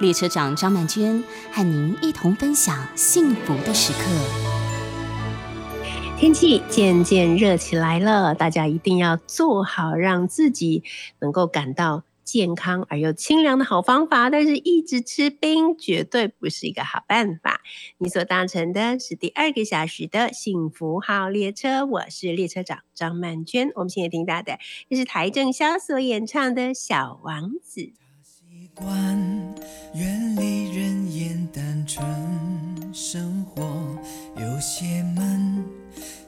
列车长张曼娟和您一同分享幸福的时刻。天气渐渐热起来了，大家一定要做好让自己能够感到健康而又清凉的好方法，但是一直吃冰绝对不是一个好办法。你所搭乘的是第2个小时的幸福号列车，我是列车长张曼娟。我们现在听到的这是邰正宵所演唱的《小王子》。习惯远离人烟单纯生活，有些闷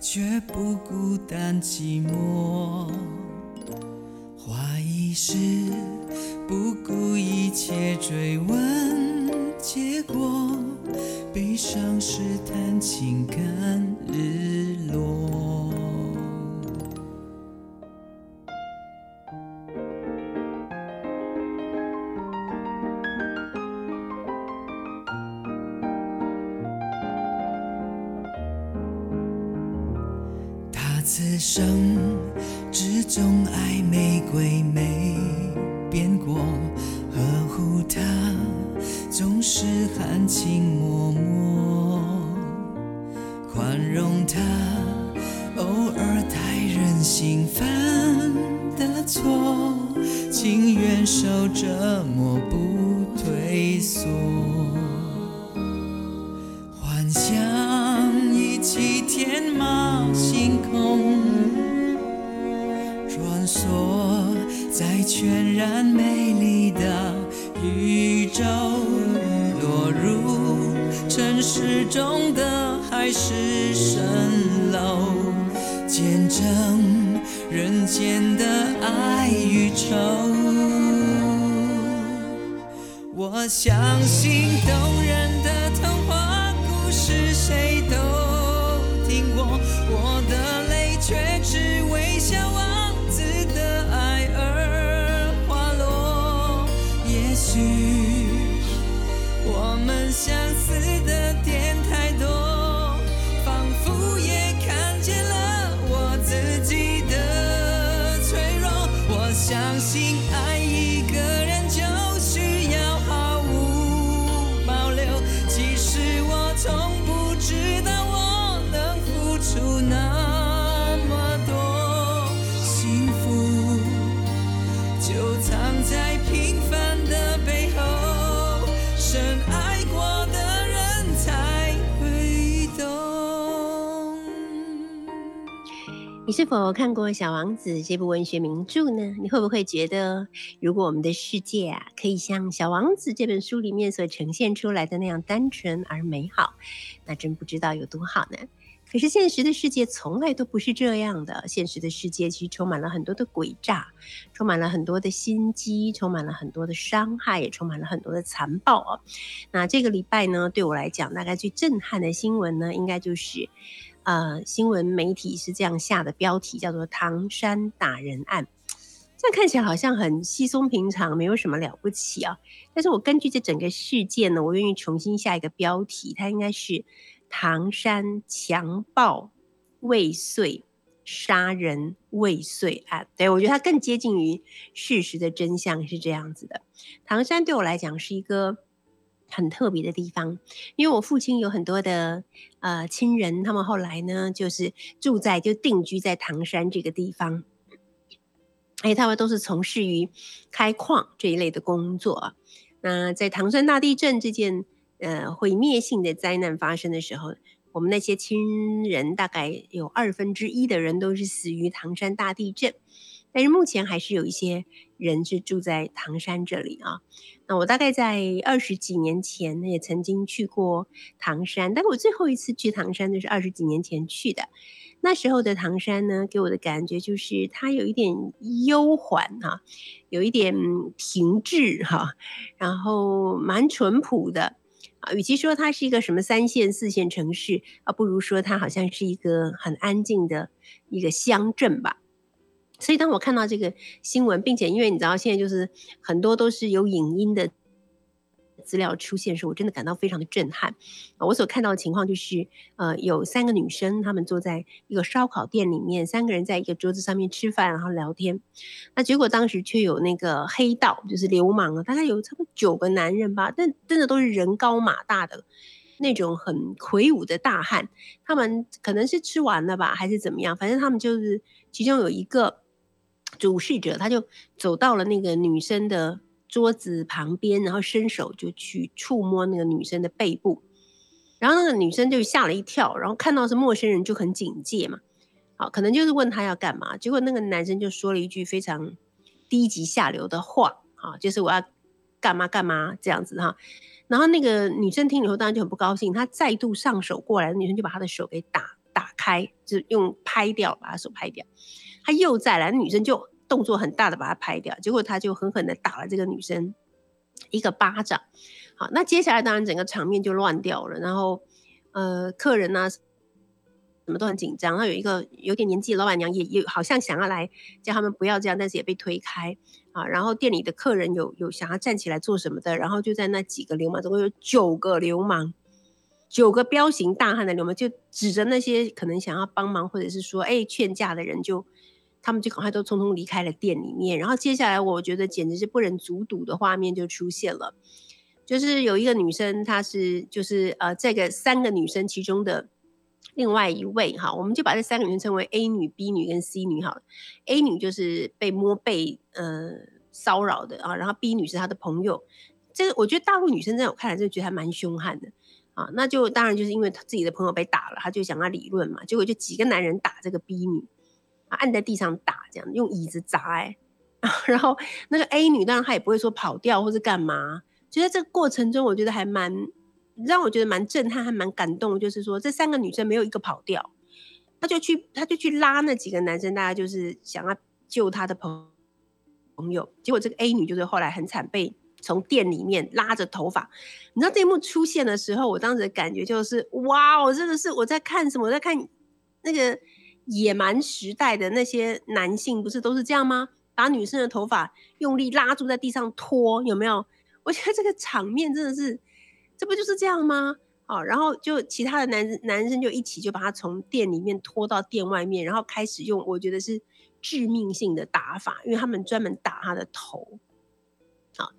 却不孤单寂寞，怀疑是不顾一切追问结果，悲伤是弹琴看日落。此生之中爱玫瑰没变过，呵护它总是含情脉脉，宽容它偶尔太任性犯的错，情愿受折磨不退缩，幻想一起天马行空穿梭在全然美丽的宇宙，落入尘世中的海市蜃楼，见证人间的爱与愁。我相信动人的童话故事谁都我的泪却只为小王子的爱而滑落，也许我们相似的点太多，仿佛也看见了我自己的脆弱。我相信爱一个人就需要毫无保留，其实我从不知道出那么多，幸福就藏在平凡的背后，深爱过的人才会懂。你是否看过《小王子》这部文学名著呢？你会不会觉得如果我们的世界啊，可以像《小王子》这本书里面所呈现出来的那样单纯而美好，那真不知道有多好呢？可是现实的世界从来都不是这样的，现实的世界其实充满了很多的诡诈，充满了很多的心机，充满了很多的伤害，也充满了很多的残暴哦。那这个礼拜呢，对我来讲大概最震撼的新闻呢，应该就是新闻媒体是这样下的标题，叫做唐山打人案。这看起来好像很稀松平常，没有什么了不起啊。但是我根据这整个事件呢，我愿意重新下一个标题，它应该是唐山强暴未遂杀人未遂案。对，我觉得它更接近于事实的真相是这样子的。唐山对我来讲是一个很特别的地方，因为我父亲有很多的亲人，他们后来呢就是定居在唐山这个地方，哎，他们都是从事于开矿这一类的工作。那在唐山大地震这件毁灭性的灾难发生的时候，我们那些亲人大概有1/2的人都是死于唐山大地震，但是目前还是有一些人是住在唐山这里啊。那我大概在20几年前也曾经去过唐山，但我最后一次去唐山就是20几年前去的。那时候的唐山呢，给我的感觉就是它有一点悠缓啊，有一点停滞啊，然后蛮淳朴的。啊，与其说它是一个什么3线4线城市啊，不如说它好像是一个很安静的一个乡镇吧。所以当我看到这个新闻，并且因为你知道现在就是很多都是有影音的资料出现的时候，我真的感到非常的震撼。我所看到的情况就是有3个女生，她们坐在一个烧烤店里面，3个人在一个桌子上面吃饭然后聊天。那结果当时却有那个黑道，就是流氓啊，大概有差不多9个男人吧，但真的都是人高马大的那种很魁梧的大汉。他们可能是吃完了吧还是怎么样，反正他们就是其中有一个主事者，他就走到了那个女生的桌子旁边，然后伸手就去触摸那个女生的背部，然后那个女生就吓了一跳，然后看到是陌生人就很警戒嘛，好，可能就是问他要干嘛，结果那个男生就说了一句非常低级下流的话啊，就是我要干嘛干嘛这样子哈。然后那个女生听了以后当然就很不高兴，她再度上手过来，女生就把她的手给打开，就用拍掉，把她手拍掉。她又再来，女生就动作很大的把他拍掉，结果他就狠狠的打了这个女生一个巴掌。好，那接下来当然整个场面就乱掉了，然后客人啊什么都很紧张，那有一个有点年纪的老板娘也好像想要来叫他们不要这样，但是也被推开啊。然后店里的客人有想要站起来做什么的，然后就在那几个流氓，总共有9个流氓，9个彪形大汉的流氓就指着那些可能想要帮忙或者是说劝架的人，他们就赶快都匆匆离开了店里面。然后接下来我觉得简直是不忍卒睹的画面就出现了，就是有一个女生，她是就是这个3个女生其中的另外一位哈，我们就把这3个女生称为 A 女 B 女跟 C 女好了。 A 女就是被摸背骚扰的啊，然后 B 女是她的朋友。这我觉得大陆女生在我看来就觉得还蛮凶悍的啊，那就当然就是因为她自己的朋友被打了，她就想要理论嘛，结果就几个男人打这个 B 女，按在地上打，这样用椅子砸然后那个 A 女当然她也不会说跑掉或是干嘛，就在这个过程中我觉得还蛮让我觉得蛮震撼还蛮感动，就是说这3个女生没有一个跑掉，她就去拉那几个男生，大家就是想要救她的朋友，结果这个 A 女就是后来很惨被从店里面拉着头发。你知道这一幕出现的时候，我当时的感觉就是哇，我真的是我在看什么，我在看那个野蛮时代的那些男性不是都是这样吗？把女生的头发用力拉住在地上拖，有没有？我觉得这个场面真的是，这不就是这样吗？哦，然后就其他的男生就一起就把他从店里面拖到店外面，然后开始用我觉得是致命性的打法，因为他们专门打他的头，好，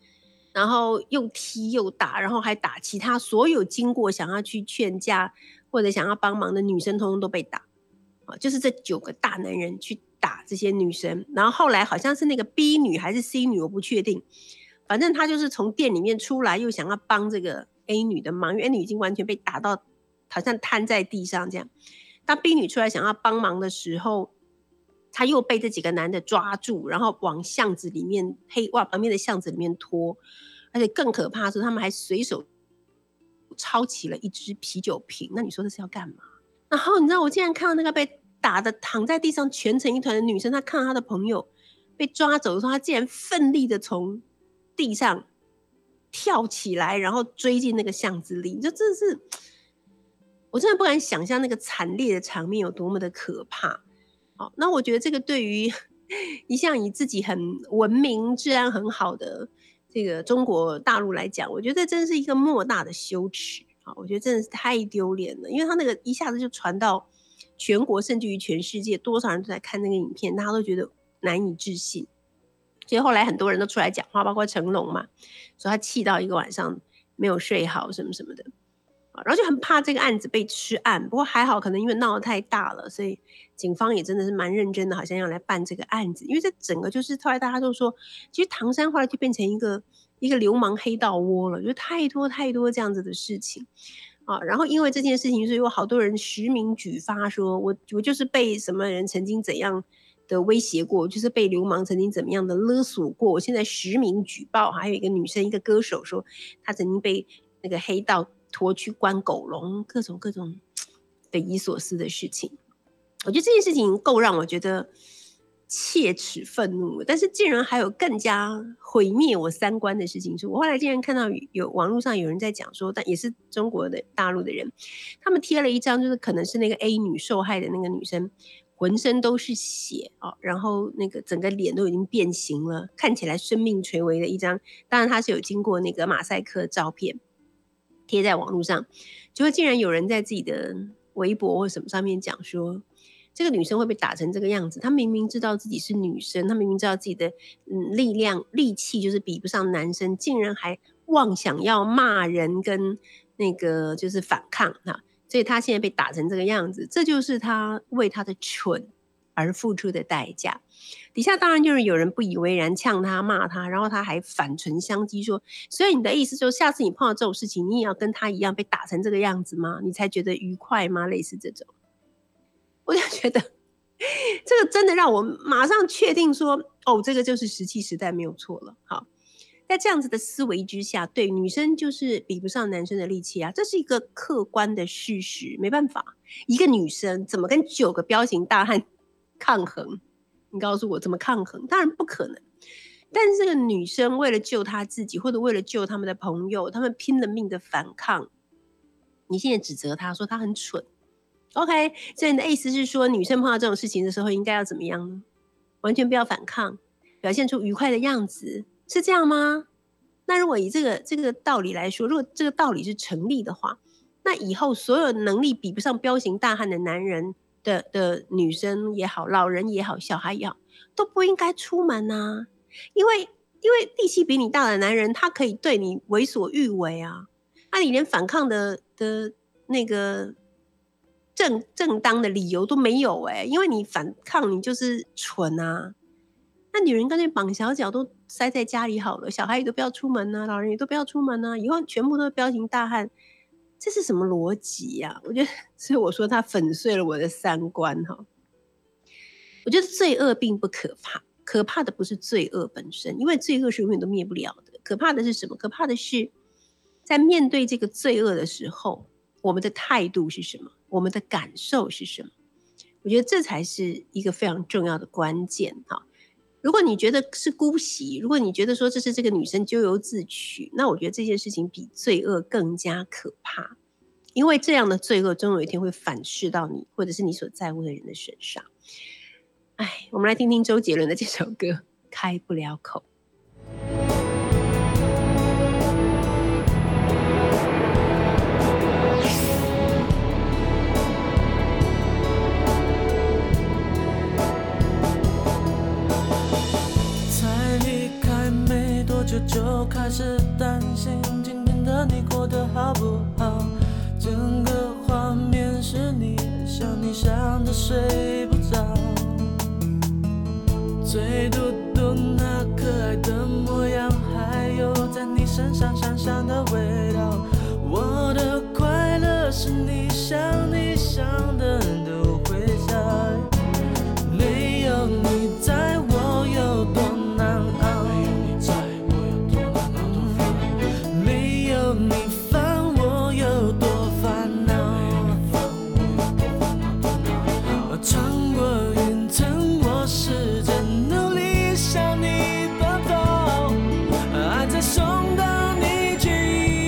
然后又踢又打，然后还打其他所有经过想要去劝架或者想要帮忙的女生，通通都被打。就是这9个大男人去打这些女生，然后后来好像是那个 B 女还是 C 女我不确定，反正她就是从店里面出来又想要帮这个 A 女的忙，因为 A 女已经完全被打到好像瘫在地上这样。当 B 女出来想要帮忙的时候，她又被这几个男的抓住，然后往巷子里面黑哇旁边的巷子里面拖，而且更可怕的是他们还随手抄起了一只啤酒瓶，那你说这是要干嘛？然后你知道我竟然看到那个被打的躺在地上蜷成一团的女生，她看到她的朋友被抓走的时候，她竟然奋力的从地上跳起来，然后追进那个巷子里。就真的是我真的不敢想象那个惨烈的场面有多么的可怕。好，那我觉得这个对于一向以自己很文明治安很好的这个中国大陆来讲，我觉得真是一个莫大的羞耻。我觉得真的是太丢脸了，因为他那个一下子就传到全国甚至于全世界，多少人都在看那个影片，大家都觉得难以置信。所以后来很多人都出来讲话，包括成龙嘛，说他气到一个晚上没有睡好什么什么的，然后就很怕这个案子被吃案。不过还好可能因为闹得太大了，所以警方也真的是蛮认真的，好像要来办这个案子。因为这整个就是后来大家都说，其实唐山后来就变成一个流氓黑道窝了，就太多太多这样子的事情啊。然后因为这件事情，所以有好多人实名举发说我就是被什么人曾经怎样的威胁过，我就是被流氓曾经怎么样的勒索过，我现在实名举报。还有一个女生一个歌手说她曾经被那个黑道拖去关狗笼，各种匪夷所思的事情。我觉得这件事情够让我觉得切齿愤怒了。但是竟然还有更加毁灭我三观的事情，我后来竟然看到有网络上有人在讲说，但也是中国的大陆的人，他们贴了一张就是可能是那个 A 女受害的那个女生浑身都是血、哦、然后那个整个脸都已经变形了，看起来生命垂危的一张，当然他是有经过那个马赛克照片贴在网络上，结果竟然有人在自己的微博或什么上面讲说这个女生会被打成这个样子，她明明知道自己是女生，她明明知道自己的力量力气就是比不上男生，竟然还妄想要骂人跟那个就是反抗、啊、所以她现在被打成这个样子，这就是她为她的蠢而付出的代价。底下当然就是有人不以为然，呛她骂她，然后她还反唇相讥说，所以你的意思就是下次你碰到这种事情你也要跟她一样被打成这个样子吗？你才觉得愉快吗？类似这种，我就觉得这个真的让我马上确定说，哦，这个就是石器时代没有错了。好，在这样子的思维之下，对，女生就是比不上男生的力气啊，这是一个客观的事实，没办法，一个女生怎么跟9个彪形大汉抗衡？你告诉我怎么抗衡？当然不可能。但是这个女生为了救她自己，或者为了救他们的朋友，他们拼了命的反抗。你现在指责她说她很蠢。OK， 所以你的意思是说，女生碰到这种事情的时候应该要怎么样呢？完全不要反抗，表现出愉快的样子，是这样吗？那如果以这个道理来说，如果这个道理是成立的话，那以后所有能力比不上彪形大汉的男人 的女生也好，老人也好，小孩也好，都不应该出门啊，因为力气比你大的男人他可以对你为所欲为啊，那你连反抗的那个正当的理由都没有哎、欸，因为你反抗你就是蠢啊！那女人干脆绑小脚都塞在家里好了，小孩也都不要出门啊，老人也都不要出门啊，以后全部都是彪形大汉，这是什么逻辑呀、啊？我觉得，所以我说它粉碎了我的三观哈。我觉得罪恶并不可怕，可怕的不是罪恶本身，因为罪恶是永远都灭不了的。可怕的是什么？可怕的是在面对这个罪恶的时候，我们的态度是什么？我们的感受是什么？我觉得这才是一个非常重要的关键哈。如果你觉得是姑息，如果你觉得说这是这个女生咎由自取，那我觉得这件事情比罪恶更加可怕，因为这样的罪恶总有一天会反噬到你，或者是你所在乎的人的身上。哎，我们来听听周杰伦的这首歌《开不了口》。就开始担心今天的你过得好不好，整个画面是你，想你想得睡不着，最嘟嘟那可爱的模样，还有在你身上香香的味道，我的快乐是你想的都会笑，没有你在我有多难熬，你烦我有多烦恼，穿过云层，我试着努力向你奔跑，爱在送到你去。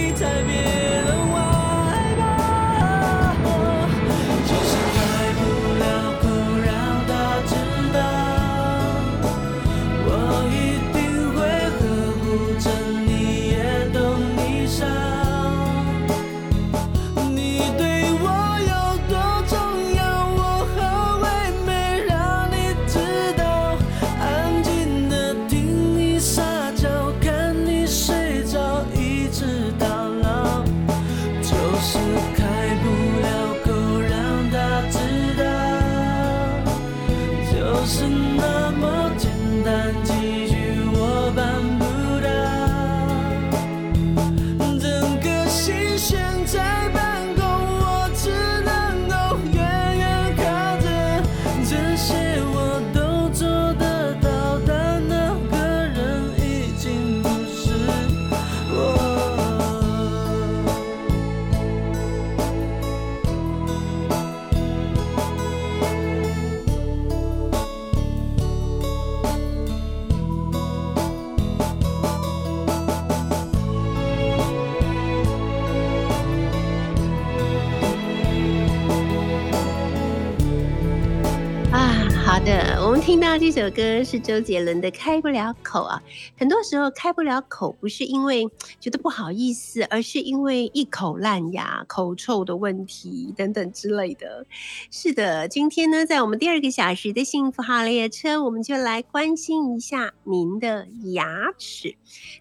的，我们听到这首歌是周杰伦的《开不了口》啊。很多时候开不了口不是因为觉得不好意思，而是因为一口烂牙、口臭的问题等等之类的。是的，今天呢，在我们第二个小时的幸福号列车，我们就来关心一下您的牙齿。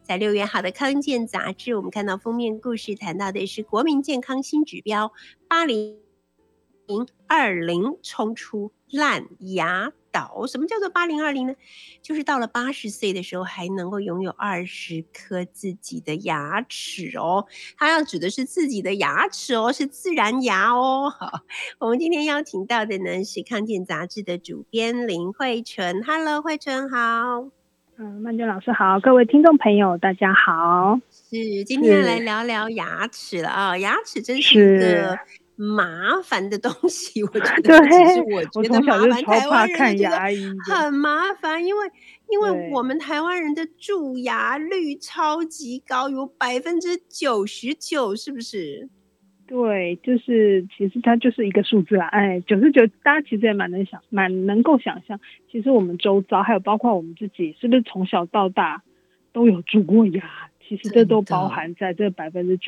在6月号的康健杂志，我们看到封面故事谈到的是国民健康新指标8020冲出烂牙岛。什么叫做8020呢？就是到了80岁的时候还能够拥有20颗自己的牙齿哦。它要指的是自己的牙齿哦，是自然牙哦。好，我们今天邀请到的呢是康健杂志的主编林慧纯。 Hello， 慧纯好。曼娟老师好，各位听众朋友大家好。是，今天来聊聊牙齿了啊。牙齿真是一个麻烦的东西，我觉得其实我觉得麻烦，台湾人觉得很麻烦，因为我们台湾人的蛀牙率超级高，有99%，是不是？对，就是其实它就是一个数字啦，99，大家其实也蛮能够想象，其实我们周遭还有包括我们自己，是不是从小到大都有蛀过牙？其实这都包含在这 99%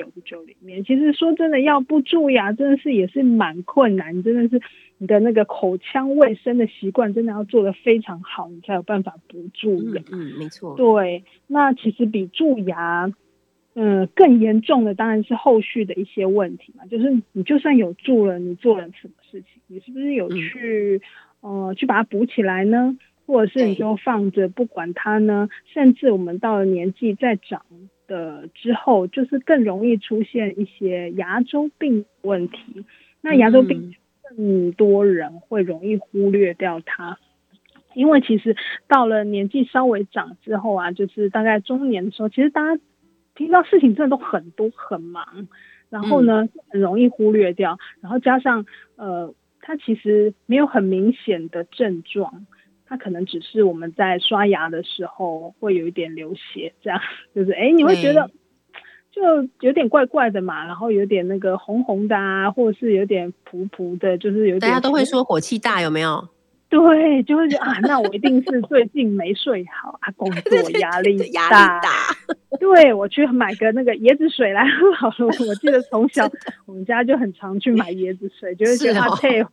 里面。其实说真的，要不蛀牙真的是也是蛮困难，真的是你的那个口腔卫生的习惯真的要做得非常好，你才有办法不蛀牙。没错。对，那其实比蛀牙更严重的当然是后续的一些问题嘛，就是你就算有蛀了，你做了什么事情，你是不是有去把它补起来呢？或者是你就放着不管它呢？甚至我们到了年纪再长的之后，就是更容易出现一些牙周病问题。那牙周病更多人会容易忽略掉它，因为其实到了年纪稍微长之后啊，就是大概中年的时候，其实大家听到事情真的都很多很忙，然后呢很容易忽略掉，然后加上它其实没有很明显的症状。它可能只是我们在刷牙的时候会有一点流血，这样就是你会觉得就有点怪怪的嘛，然后有点那个红红的啊，或者是有点噗噗的，就是有点大家都会说火气大，有没有？对，就会觉得那我一定是最近没睡好啊，工作压力大。对，我去买个那个椰子水来喝好了。我记得从小我们家就很常去买椰子水，就会觉得它配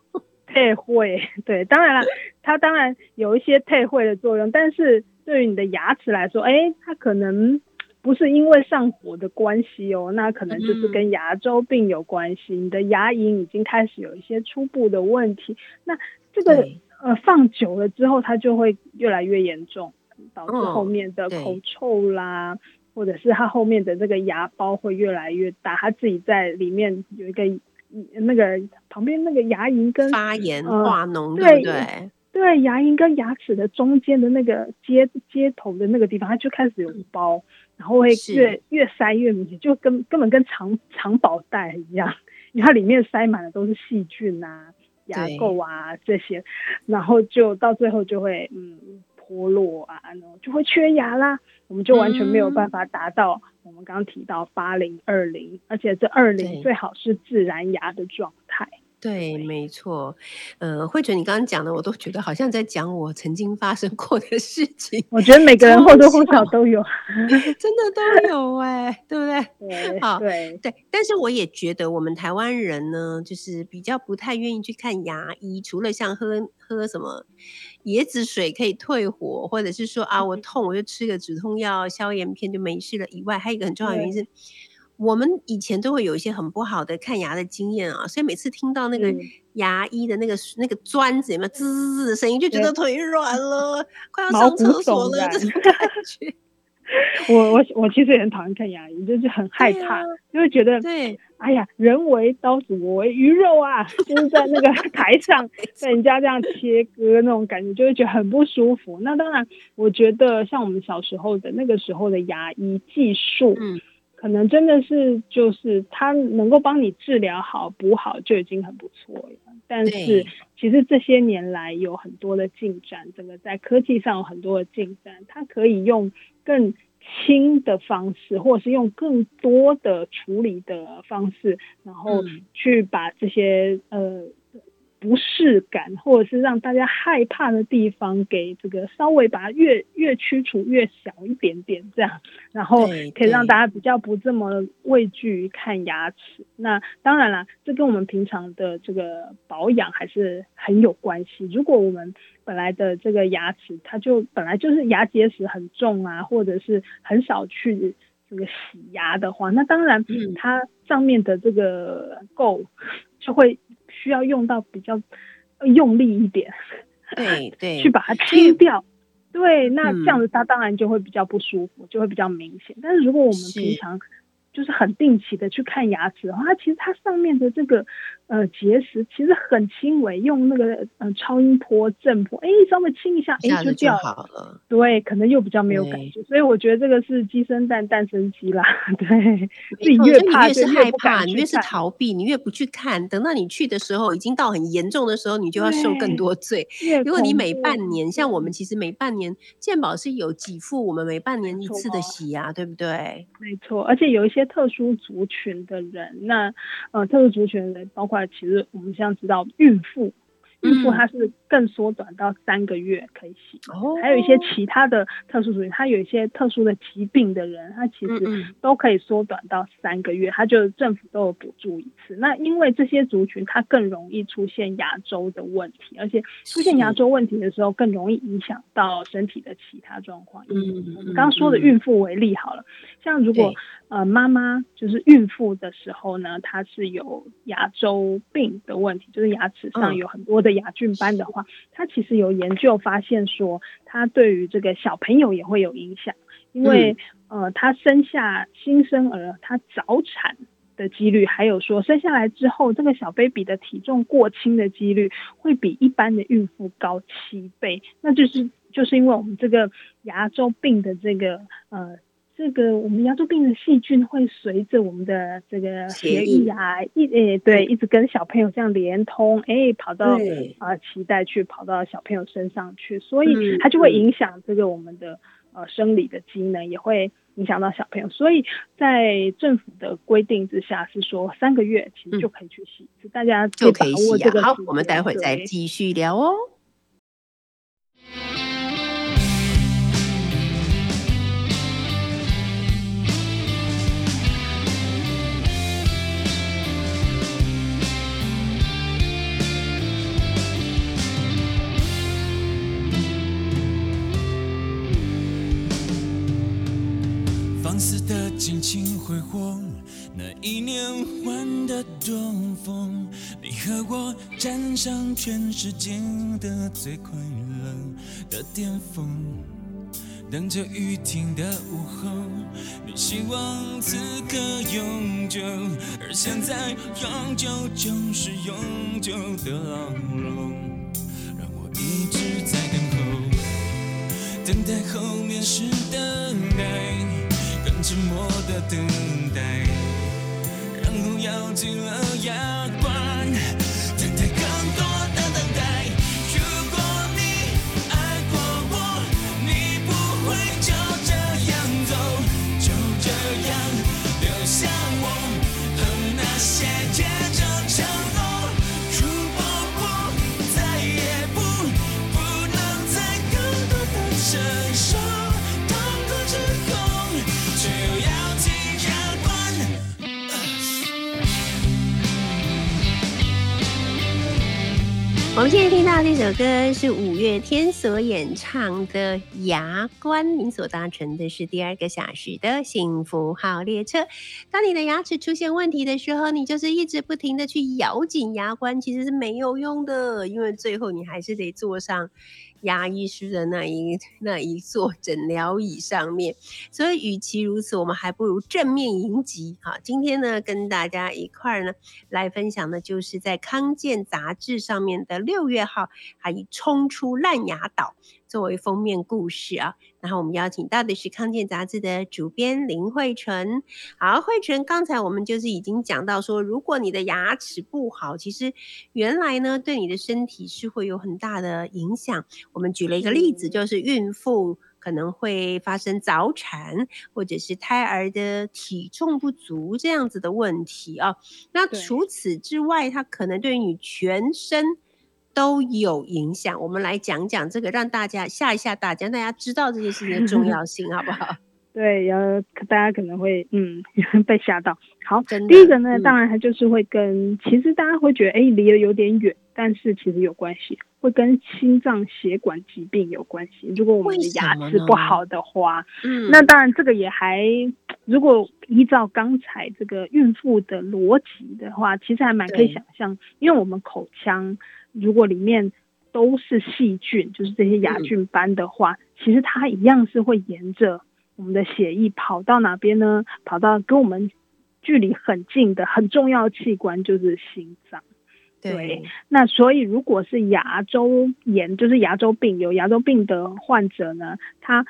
退会。对，当然了，它当然有一些退会的作用，但是对于你的牙齿来说，它可能不是因为上火的关系哦，那可能就是跟牙周病有关系，你的牙龈已经开始有一些初步的问题，那这个放久了之后，它就会越来越严重，导致后面的口臭啦。或者是它后面的这个牙包会越来越大，它自己在里面有一个那个旁边那个牙龈跟发炎化脓，对不对？对，牙龈跟牙齿的中间的那个接头的那个地方，它就开始有包，然后会越塞越明显，就根本跟藏宝袋一样，因为它里面塞满的都是细菌啊、牙垢啊这些，然后就到最后就会脱落啊，然后就会缺牙啦。我们就完全没有办法达到我们刚刚提到8020，而且这20最好是自然牙的状态。对，没错。慧纯，你刚刚讲的我都觉得好像在讲我曾经发生过的事情。我觉得每个人或多或少都有，真的都有对不对？对。但是我也觉得我们台湾人呢，就是比较不太愿意去看牙医，除了像喝什么椰子水可以退火，或者是说我痛我就吃个止痛药、消炎片就没事了以外，还有一个很重要的原因是，我们以前都会有一些很不好的看牙的经验啊，所以每次听到那个牙医的那个钻子有没有滋滋滋的声音，就觉得腿软了，快要上厕所了这种感觉。我其实也很讨厌看牙医，就是很害怕，就会觉得哎呀，人为刀俎我为鱼肉啊，就是在那个台上被人家这样切割那种感觉，就会觉得很不舒服。那当然，我觉得像我们小时候的那个时候的牙医技术，可能真的是就是它能够帮你治疗好补好就已经很不错了，但是其实这些年来有很多的进展，整个在科技上有很多的进展，它可以用更轻的方式或者是用更多的处理的方式，然后去把这些不适感或者是让大家害怕的地方给这个稍微把它越驱除越小一点点这样，然后可以让大家比较不这么畏惧看牙齿。那当然啦，这跟我们平常的这个保养还是很有关系。如果我们本来的这个牙齿它就本来就是牙结石很重啊，或者是很少去这个洗牙的话，那当然它上面的这个垢就会需要用到比较用力一点，对去把它清掉。对，那这样子它当然就会比较不舒服，就会比较明显。但是如果我们平常就是很定期的去看牙齿的话，它其实它上面的这个结石其实很轻微，用那个超音波、震波，稍微清一下，就掉了。对，可能又比较没有感觉。所以我觉得这个是鸡生蛋，蛋生鸡啦。对，自己越怕就越不敢去看，你越是害怕，你越是逃避，你越不去看。等到你去的时候，已经到很严重的时候，你就要受更多罪。如果你每半年，像我们其实每半年健保是有给付我们每半年一次的洗牙，对不对？没错，而且有一些特殊族群的人，那特殊族群的人包括其实我们现在知道孕妇她是更缩短到3个月可以洗，还有一些其他的特殊族群，她有一些特殊的疾病的人，她其实都可以缩短到3个月，她就政府都有补助一次。那因为这些族群她更容易出现牙周的问题，而且出现牙周问题的时候更容易影响到身体的其他状况。我们刚刚说的孕妇为例好了，像如果妈妈就是孕妇的时候呢，她是有牙周病的问题，就是牙齿上有很多的牙菌斑的话，它其实有研究发现说，它对于这个小朋友也会有影响，因为她生下新生儿，她早产的几率，还有说生下来之后这个小 baby 的体重过轻的几率会比一般的孕妇高7倍，那就是因为我们这个牙周病的这个我们牙周病的细菌会随着我们的这个血液啊，一直跟小朋友这样连通，跑到脐带去，跑到小朋友身上去，所以它就会影响这个我们的生理的机能，也会影响到小朋友。所以在政府的规定之下是说3个月其实就可以去洗，大家就把握这个。好，我们待会再继续聊哦。放肆的尽情挥霍，那一年换的东风，你和我站上全世界的最快乐的巅峰，等着雨停的午后，你希望此刻永久，而现在永久就是永久的牢笼，让我一直在等候，等待后面是等待，更沉默的等待，然后咬紧了牙关，等待更多的等待。如果你爱过我，你不会就这样走，就这样留下我和那些结成承诺。如果我再也不能再更多的承受痛苦之后，只有咬紧牙关。我们现在听到这首歌是五月天所演唱的《牙关》，您所搭乘的是第2个小时的幸福号列车。当你的牙齿出现问题的时候，你就是一直不停的去咬紧牙关，其实是没有用的，因为最后你还是得坐上牙医师的那一座诊疗椅上面。所以与其如此，我们还不如正面迎击。好，今天呢跟大家一块儿呢来分享的就是在康健杂志上面的6月号还冲出烂牙岛作为封面故事啊，然后我们邀请到的是康健杂志的主编林慧纯。好，慧纯，刚才我们就是已经讲到说，如果你的牙齿不好，其实原来呢对你的身体是会有很大的影响。我们举了一个例子，就是孕妇可能会发生早产，或者是胎儿的体重不足这样子的问题啊。那除此之外，它可能对于你全身都有影响。我们来讲讲这个，让大家吓一吓大家，大家知道这件事情的重要性，好不好？对，大家可能会被吓到。好，第一个呢，当然它就是会跟，其实大家会觉得离得有点远，但是其实有关系，会跟心脏血管疾病有关系。如果我们的牙齿不好的话，那当然这个也还，如果依照刚才这个孕妇的逻辑的话，其实还蛮可以想象，因为我们口腔如果里面都是细菌，就是这些牙菌斑的话，其实它一样是会沿着我们的血液跑到哪边呢？跑到跟我们距离很近的很重要的器官，就是心脏。对，那所以如果是牙周炎，就是牙周病，有牙周病的患者呢，他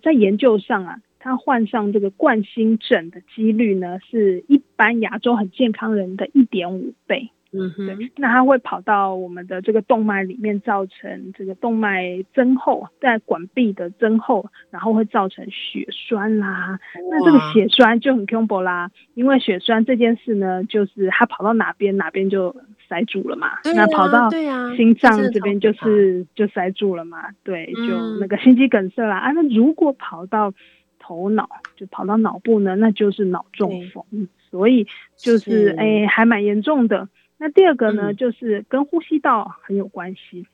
在研究上啊，他患上这个冠心症的几率呢，是一般牙周很健康人的 1.5 倍。对，那它会跑到我们的这个动脉里面，造成这个动脉增厚，在管壁的增厚，然后会造成血栓啦。那这个血栓就很恐怖啦，因为血栓这件事呢，就是它跑到哪边，哪边就塞住了嘛。啊、那跑到心脏这边就是就塞住了嘛。对，就那个心肌梗塞啦。啊，那如果跑到头脑，就跑到脑部呢，那就是脑中风。所以就是还蛮严重的。那第二个呢，就是跟呼吸道很有关系。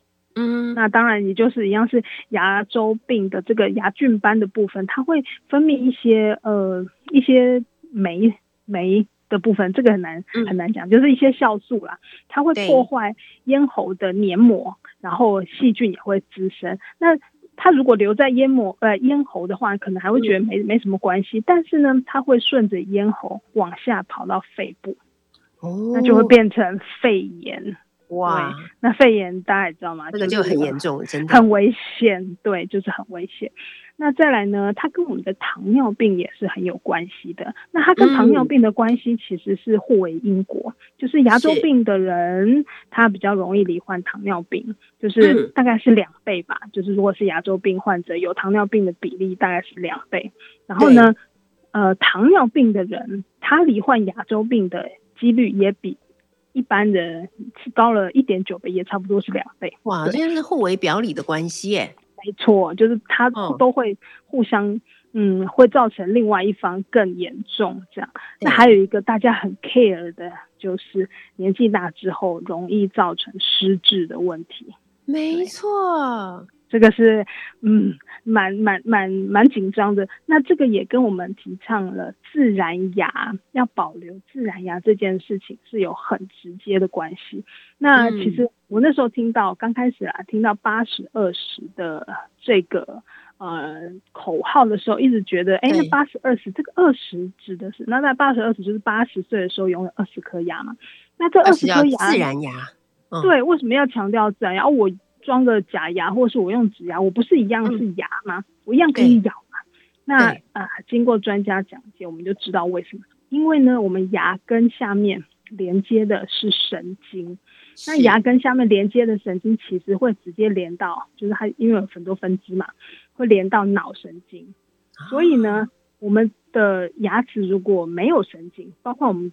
那当然也就是一样是牙周病的这个牙菌斑的部分，它会分泌一些酶的部分，这个很难讲，就是一些酵素啦，它会破坏咽喉的黏膜，然后细菌也会滋生。那它如果留在咽喉的话，可能还会觉得没什么关系，但是呢，它会顺着咽喉往下跑到肺部。那就会变成肺炎。哇，那肺炎大家也知道吗？这个就很严重，真的很危险。对，就是很危险。那再来呢，它跟我们的糖尿病也是很有关系的。那它跟糖尿病的关系其实是互为因果，就是牙周病的人他比较容易罹患糖尿病，就是大概是2倍吧，就是如果是牙周病患者有糖尿病的比例大概是2倍。然后呢，糖尿病的人他罹患牙周病的几率也比一般人高了 1.9 倍，也差不多是2倍。哇，这是互为表里的关系耶。没错，就是它都会互相会造成另外一方更严重这样。那还有一个大家很 care 的，就是年纪大之后容易造成失智的问题。没错，这个是蛮紧张的。那这个也跟我们提倡了自然牙，要保留自然牙这件事情是有很直接的关系。那其实我那时候听到刚开始啦，听到80/20的这个口号的时候，一直觉得那80/20这个20指的是，那在80/20就是80岁的时候拥有20颗牙嘛。那这20颗牙自然牙，对，为什么要强调自然牙？我装个假牙，或是我用植牙，我不是一样是牙吗？我一样可以咬嘛。那经过专家讲解，我们就知道为什么。因为呢，我们牙根下面连接的是神经，那牙根下面连接的神经其实会直接连到，就是它因为有很多分支嘛，会连到脑神经。所以呢，我们的牙齿如果没有神经，包括我们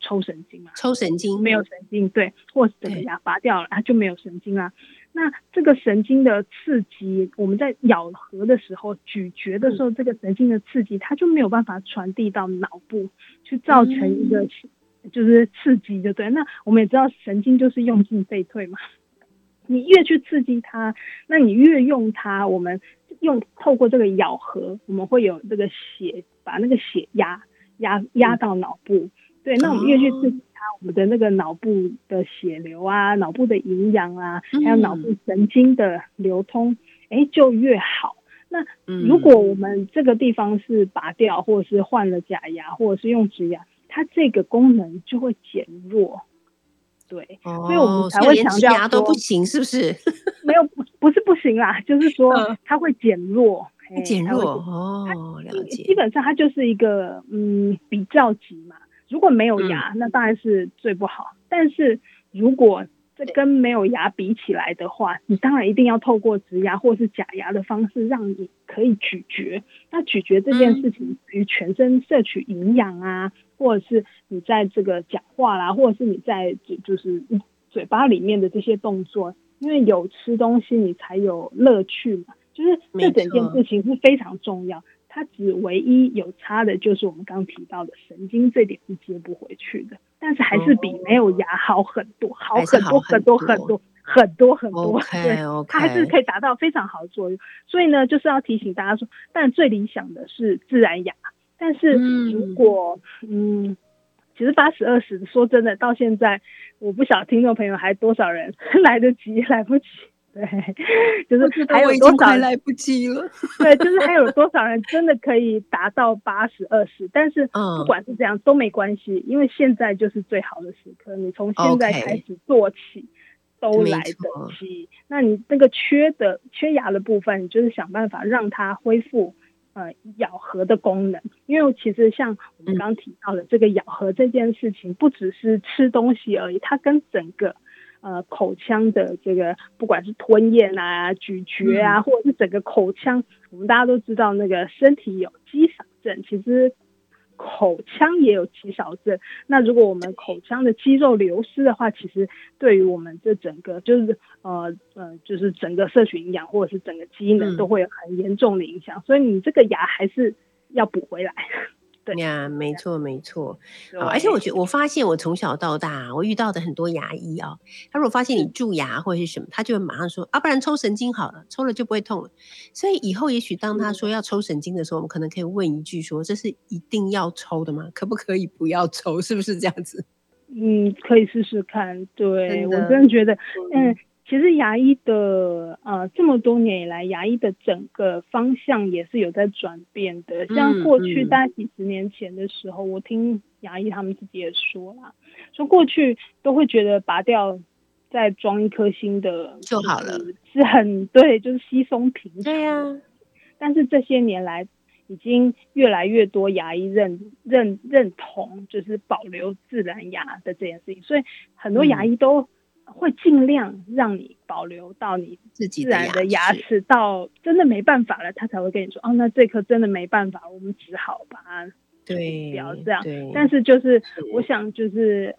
抽神经嘛，抽神经没有神经，对，或是整个牙拔掉了，它就没有神经啦。那这个神经的刺激，我们在咬合的时候、咀嚼的时候，这个神经的刺激它就没有办法传递到脑部，去造成一个就是刺激，就对。那我们也知道神经就是用进废退嘛，你越去刺激它，那你越用它，我们用透过这个咬合，我们会有这个血，把那个血压到脑部。对，那我们越去刺激它，我们的那个脑部的血流啊，脑部的营养啊，还有脑部神经的流通，就越好。那如果我们这个地方是拔掉，或者是换了假牙，或者是用植牙，它这个功能就会减弱。对，所以我们才会强调说，连植牙都不行，是不是？没有，不是不行啦，就是说它会减弱。减弱了解。基本上它就是一个比较级嘛。如果没有牙，那当然是最不好。但是如果这跟没有牙比起来的话，你当然一定要透过植牙或是假牙的方式，让你可以咀嚼。那咀嚼这件事情，对于全身摄取营养啊，或者是你在这个讲话啦，或者是你在就是嘴巴里面的这些动作，因为有吃东西你才有乐趣嘛，就是这整件事情是非常重要，它只唯一有差的就是我们刚提到的神经这点是接不回去的，但是还是比没有牙好很多，好很多很多很多很多很多， okay, 它还是可以达到非常好的作用。所以呢就是要提醒大家说，但最理想的是自然牙，但是如果其实80-20说真的到现在我不晓听众朋友还多少人来得及来不及，对，就是还有多少人来不及了对，就是还有多少人真的可以达到80-20，但是不管是这样都没关系，因为现在就是最好的时刻，你从现在开始做起都来得及。那你那个缺牙的部分，你就是想办法让它恢复咬合的功能，因为其实像我们刚提到的这个咬合这件事情不只是吃东西而已，它跟整个口腔的这个不管是吞咽啊咀嚼啊或者是整个口腔，我们大家都知道那个身体有肌少症，其实口腔也有肌少症，那如果我们口腔的肌肉流失的话，其实对于我们这整个就是就是整个摄取营养或者是整个机能都会有很严重的影响，所以你这个牙还是要补回来对呀，没错没错。而且我发现我从小到大我遇到的很多牙医啊，他如果发现你蛀牙或者是什么，他就会马上说啊，不然抽神经好了，抽了就不会痛了。所以以后也许当他说要抽神经的时候，我们可能可以问一句说，这是一定要抽的吗？可不可以不要抽？是不是这样子？可以试试看。对，我真的觉得其实牙医的这么多年以来，牙医的整个方向也是有在转变的。像过去大概几十年前的时候，我听牙医他们自己也说啦，说过去都会觉得拔掉再装一颗新的就好了，是很对，就是稀松平常。对啊，但是这些年来，已经越来越多牙医认同，就是保留自然牙的这件事情，所以很多牙医都会尽量让你保留到你自己自然的牙齿，到真的没办法了，他才会跟你说，哦，那这颗真的没办法，我们只好把它对，不要这样。但是就是我想就是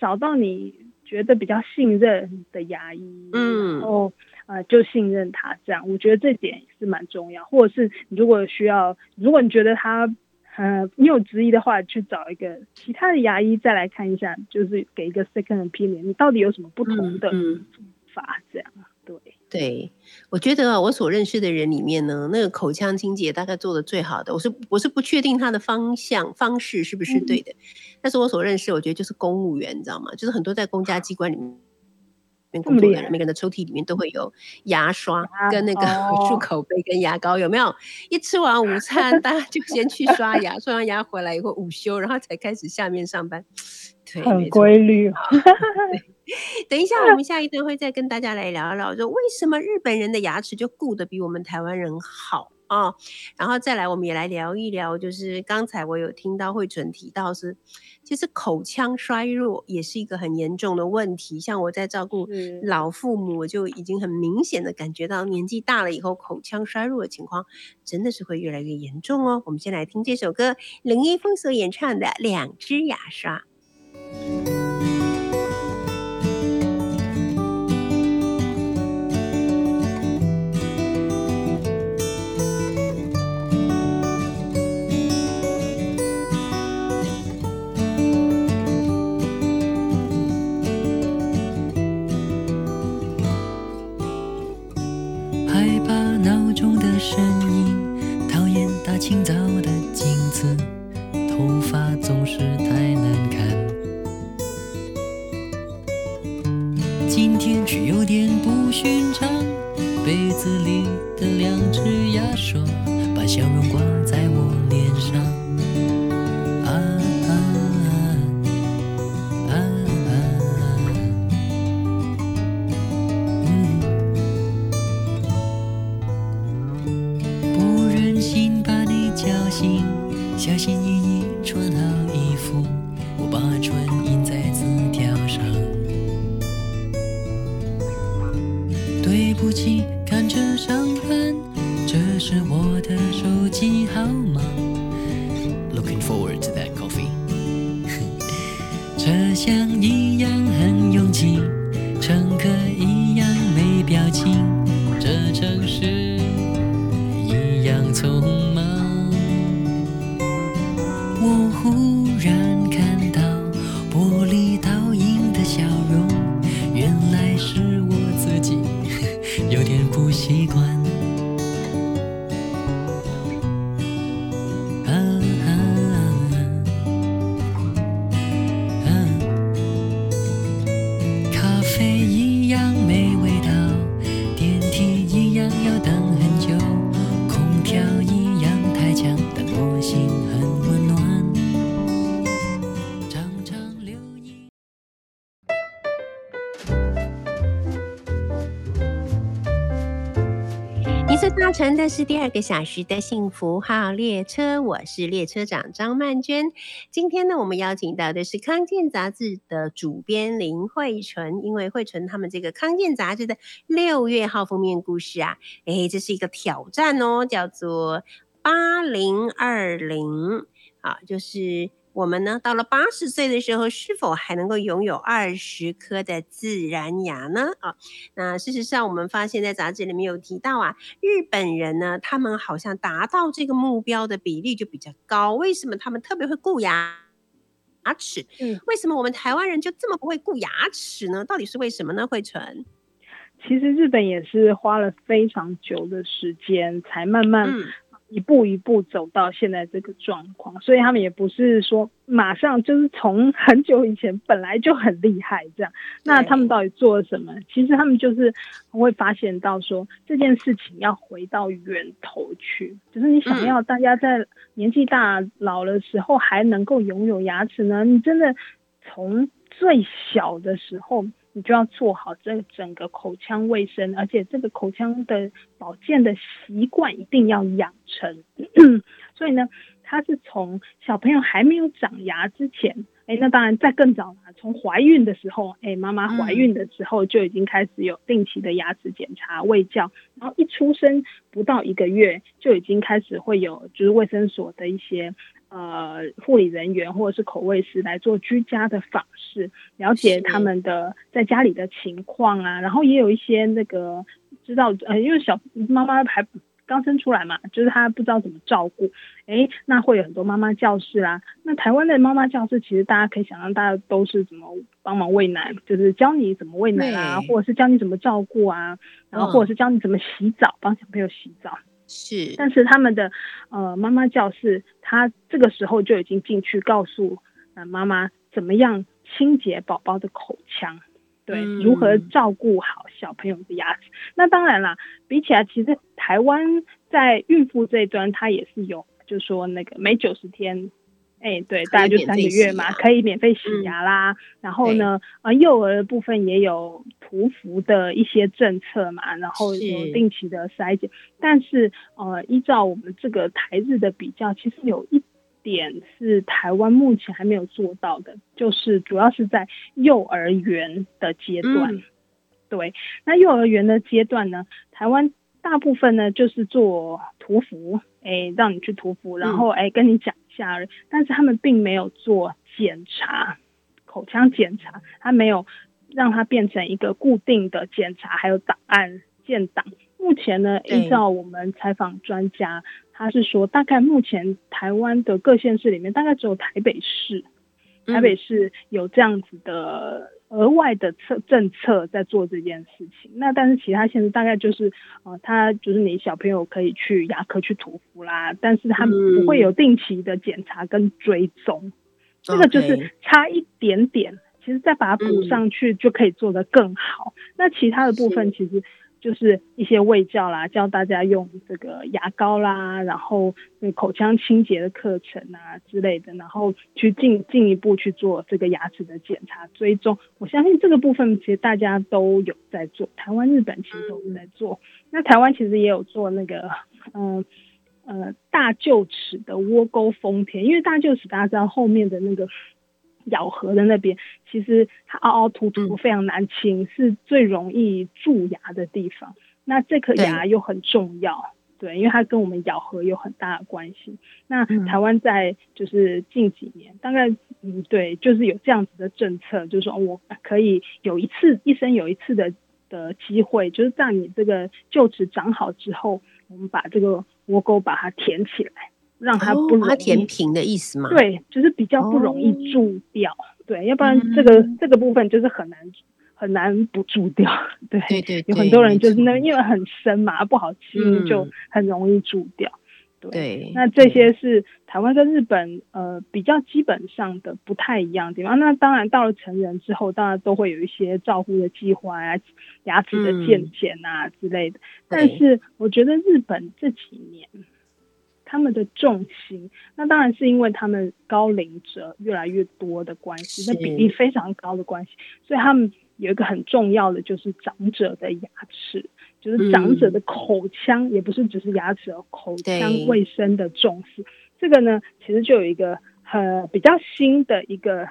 找到你觉得比较信任的牙医，然后就信任他这样，我觉得这点是蛮重要。或者是如果你觉得他你有质疑的话，去找一个其他的牙医再来看一下，就是给一个 second opinion， 你到底有什么不同的法这样。对，我觉得我所认识的人里面呢，那个口腔清洁大概做的最好的，我是不确定他的方式是不是对的，但是我所认识，我觉得就是公务员，你知道吗？就是很多在公家机关里面工作的人，每个人的抽屉里面都会有牙刷跟那个漱口杯跟牙膏，有没有？一吃完午餐大家就先去刷牙，刷完牙回来以后午休，然后才开始下面上班，对，很规律等一下我们下一段会再跟大家来聊一聊，说为什么日本人的牙齿就顾得比我们台湾人好啊？然后再来我们也来聊一聊，就是刚才我有听到慧纯提到是，其实口腔衰弱也是一个很严重的问题，像我在照顾老父母，我就已经很明显的感觉到年纪大了以后口腔衰弱的情况真的是会越来越严重哦。我们先来听这首歌，林一峰所演唱的《两只牙刷》。清早的镜子，头发总是太难看，今天却有点不寻常，杯子里的两只牙刷把笑容挂在我脸上，啊啊啊啊不忍心把小心翼翼穿好衣服，我把唇印在字条上，对不起赶着上班，这是我的手机号码， Looking forward to that coffee 车厢一样很拥挤，乘客一样没表情，这城市一样匆忙。我忽然看到玻璃倒映的笑容，原来是我自己，有点不习惯。搭乘的是第二个小时的幸福号列车，我是列车长张曼娟。今天呢，我们邀请到的是康健杂志的主编林慧纯，因为慧纯他们这个康健杂志的6月号封面故事啊，这是一个挑战哦，叫做8020，啊，就是我们呢到了80岁的时候，是否还能够拥有20颗的自然牙呢？那事实上我们发现在杂志里面有提到啊，日本人呢他们好像达到这个目标的比例就比较高，为什么他们特别会顾牙齿、为什么我们台湾人就这么不会顾牙齿呢？到底是为什么呢？慧纯，其实日本也是花了非常久的时间才慢慢一步一步走到现在这个状况，所以他们也不是说马上就是从很久以前本来就很厉害这样。那他们到底做了什么？其实他们就是会发现到说这件事情要回到源头去，就是你想要大家在年纪大老的时候还能够拥有牙齿呢，你真的从最小的时候你就要做好这整个口腔卫生，而且这个口腔的保健的习惯一定要养成所以呢它是从小朋友还没有长牙之前，那当然在更早啦，从怀孕的时候，妈妈怀孕的时候就已经开始有定期的牙齿检查卫教，然后一出生不到1个月就已经开始会有就是卫生所的一些护理人员或者是口卫师来做居家的访视，了解他们的在家里的情况啊，然后也有一些那个知道因为小妈妈还刚生出来嘛，就是她不知道怎么照顾，那会有很多妈妈教室啦，那台湾的妈妈教室其实大家可以想象大家都是怎么帮忙喂奶，就是教你怎么喂奶啊，或者是教你怎么照顾啊，然后或者是教你怎么洗澡，帮小朋友洗澡是，但是他们的妈妈教室，他这个时候就已经进去告诉妈妈怎么样清洁宝宝的口腔，对，如何照顾好小朋友的牙齿。那当然啦，比起来其实台湾在孕妇这一端，它也是有，就是说那个每90天。对，大概就3个月嘛，可以免费洗牙啦。然后呢，幼儿的部分也有涂氟的一些政策嘛，然后有定期的筛检。但是依照我们这个台日的比较，其实有一点是台湾目前还没有做到的，就是主要是在幼儿园的阶段。对，那幼儿园的阶段呢，台湾大部分呢就是做涂氟，让你去涂氟，然后跟你讲。但是他们并没有做检查，口腔检查，他没有让它变成一个固定的检查，还有档案建档。目前呢，依照我们采访专家，他是说，大概目前台湾的各县市里面，大概只有台北市有这样子的额外的政策在做这件事情。那但是其他县市大概就是他就是你小朋友可以去牙科去涂氟啦，但是他不会有定期的检查跟追踪，这个就是差一点点，其实再把它补上去就可以做得更好。那其他的部分其实就是一些卫教啦，教大家用这个牙膏啦，然后口腔清洁的课程啊之类的，然后去进一步去做这个牙齿的检查追踪。我相信这个部分其实大家都有在做，台湾日本其实都有在做。那台湾其实也有做那个大臼齿的窝沟封填，因为大臼齿大家知道后面的那个咬合的那边，其实它凹凹凸凸非常难清，是最容易蛀牙的地方。那这颗牙又很重要，对，因为它跟我们咬合有很大的关系。那台湾在就是近几年，大概对，就是有这样子的政策，就是说我可以有一次一生有一次的机会，就是在你这个臼齿长好之后，我们把这个窝沟把它填起来，让它不容易，把它填平的意思吗？对，就是比较不容易蛀掉。对，要不然这个部分就是很难不蛀掉。 对，有很多人就是那因为很深嘛，不好清就很容易蛀掉。对，那这些是台湾跟日本比较基本上的不太一样的地方。那当然到了成人之后，当然都会有一些照护的计划啊，牙齿的健检啊之类的。但是我觉得日本这几年他们的重心，那当然是因为他们高龄者越来越多的关系，那比例非常高的关系，所以他们有一个很重要的就是长者的牙齿，就是长者的口腔，也不是只是牙齿，口腔卫生的重视。这个呢，其实就有一个比较新的一个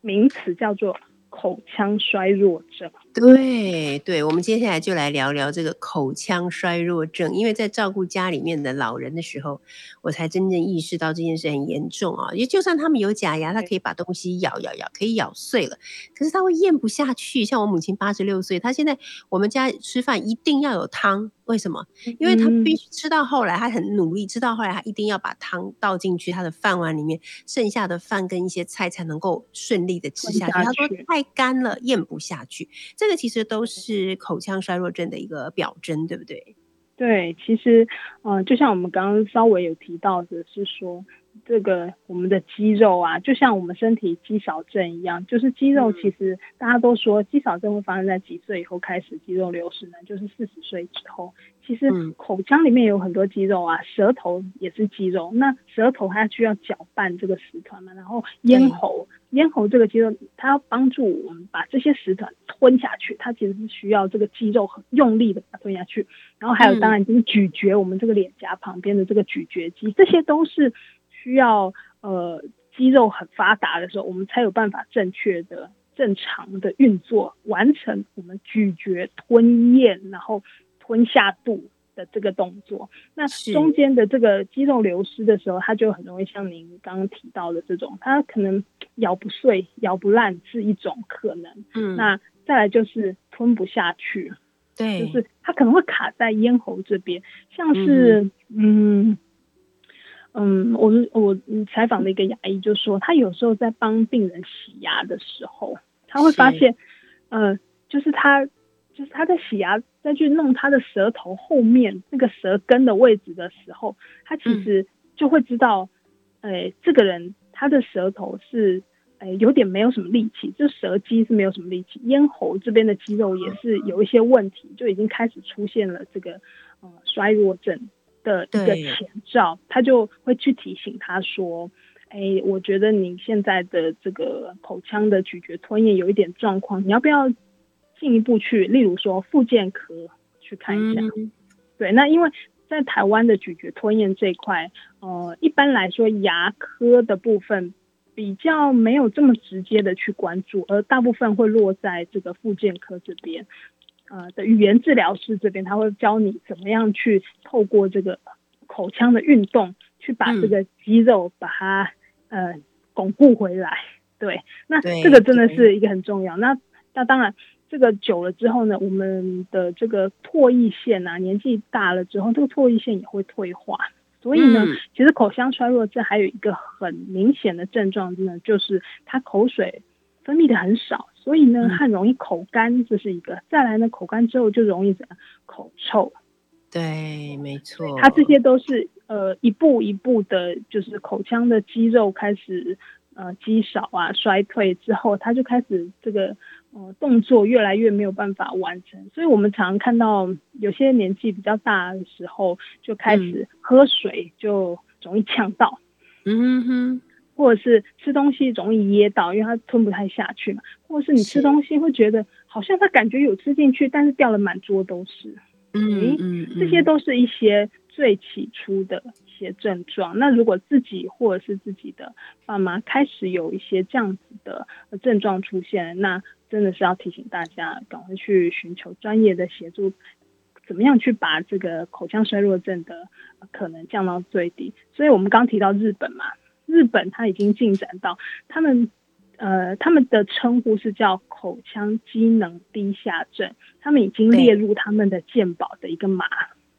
名词叫做口腔衰弱症。对，我们接下来就来聊聊这个口腔衰弱症。因为在照顾家里面的老人的时候，我才真正意识到这件事很严重啊。也就算他们有假牙，他可以把东西咬，可以咬碎了，可是他会咽不下去。像我母亲86岁，她现在我们家吃饭一定要有汤，为什么？因为他必须吃到后来，他很努力，吃到后来他一定要把汤倒进去他的饭碗里面，剩下的饭跟一些菜才能够顺利的吃下去。他说太干了，咽不下去。这个其实都是口腔衰弱症的一个表征，对不对？对，其实就像我们刚刚稍微有提到的是说，这个我们的肌肉啊，就像我们身体肌少症一样，就是肌肉其实大家都说肌少症会发生在几岁以后开始肌肉流失呢？就是40岁之后。其实口腔里面有很多肌肉啊，舌头也是肌肉，那舌头它需要搅拌这个食团嘛，然后咽喉这个肌肉它要帮助我们把这些食团吞下去，它其实是需要这个肌肉很用力的把它吞下去。然后还有当然就是咀嚼，我们这个脸颊旁边的这个咀嚼肌，这些都是需要肌肉很发达的时候，我们才有办法正常的运作，完成我们咀嚼吞咽然后吞下肚的这个动作。那中间的这个肌肉流失的时候，它就很容易像您刚刚提到的这种，它可能咬不碎咬不烂是一种可能。那再来就是吞不下去，对，就是它可能会卡在咽喉这边，像是我采访的一个牙医就说，他有时候在帮病人洗牙的时候，他会发现，就是他在洗牙，再去弄他的舌头后面那个舌根的位置的时候，他其实就会知道，这个人他的舌头是有点没有什么力气，就舌肌是没有什么力气，咽喉这边的肌肉也是有一些问题，就已经开始出现了这个衰弱症的一个前兆。他就会去提醒他说，我觉得你现在的这个口腔的咀嚼吞咽有一点状况，你要不要进一步去例如说复健科去看一下。对，那因为在台湾的咀嚼吞咽这一块一般来说牙科的部分比较没有这么直接的去关注，而大部分会落在这个复健科这边的语言治疗师这边，他会教你怎么样去透过这个口腔的运动去把这个肌肉把它巩固回来。对，那这个真的是一个很重要。那当然这个久了之后呢，我们的这个唾液腺啊，年纪大了之后这个唾液腺也会退化，所以呢其实口腔衰弱症还有一个很明显的症状呢，就是它口水分泌的很少，所以呢很容易口干，这是一个。再来呢，口干之后就容易口臭。对，没错，它这些都是一步一步的，就是口腔的肌肉开始肌少啊衰退之后，它就开始这个动作越来越没有办法完成。所以我们常常看到有些年纪比较大的时候就开始喝水就容易呛到，或者是吃东西容易噎到，因为它吞不太下去嘛，或者是你吃东西会觉得好像它感觉有吃进去，但是掉了满桌都是。这些都是一些最起初的一些症状。那如果自己或者是自己的爸妈开始有一些这样子的症状出现，那真的是要提醒大家赶快去寻求专业的协助，怎么样去把这个口腔衰弱症的可能降到最低。所以我们刚提到日本嘛，日本它已经进展到他们的称呼是叫口腔机能低下症，他们已经列入他们的健保的一个码，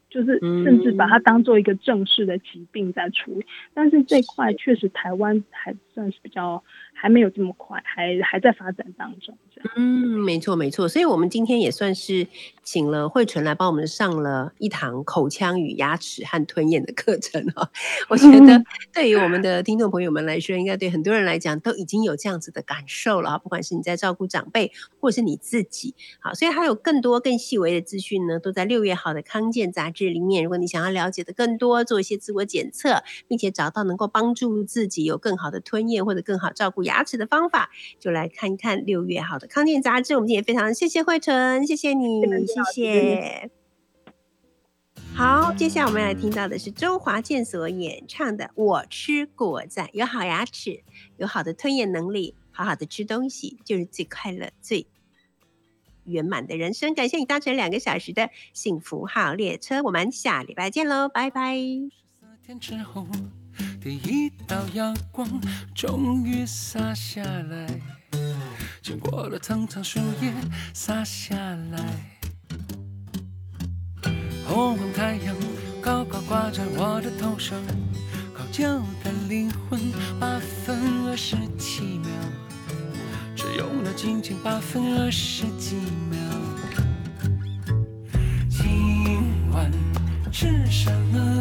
就是甚至把它当做一个正式的疾病在处理。但是这块确实台湾还算是比较还没有这么快，还在发展当中这样。没错没错，所以我们今天也算是请了惠纯来帮我们上了一堂口腔与牙齿和吞咽的课程哦。我觉得对于我们的听众朋友们来说，应该对很多人来讲都已经有这样子的感受了，不管是你在照顾长辈或是你自己。好，所以还有更多更细微的资讯呢，都在6月号的康健杂志里面，如果你想要了解的更多，做一些自我检测，并且找到能够帮助自己有更好的吞咽或者更好照顾牙齿的方法，就来看看6月号的康健杂志。我们今天也非常谢谢惠纯，谢谢你，谢谢。好，接下来我们来听到的是周华健所演唱的《我吃果仔》。有好牙齿，有好的吞咽能力，好好的吃东西，就是最快乐最圆满的人生。感谢你搭乘2个小时的幸福号列车，我们下礼拜见喽，拜拜。13天之后，第一道阳光终于洒下来，经过了层层树叶洒下来，红红太阳高高挂在我的头上，高傲的灵魂8分27秒，只用了仅仅8分20几秒。今晚吃什么？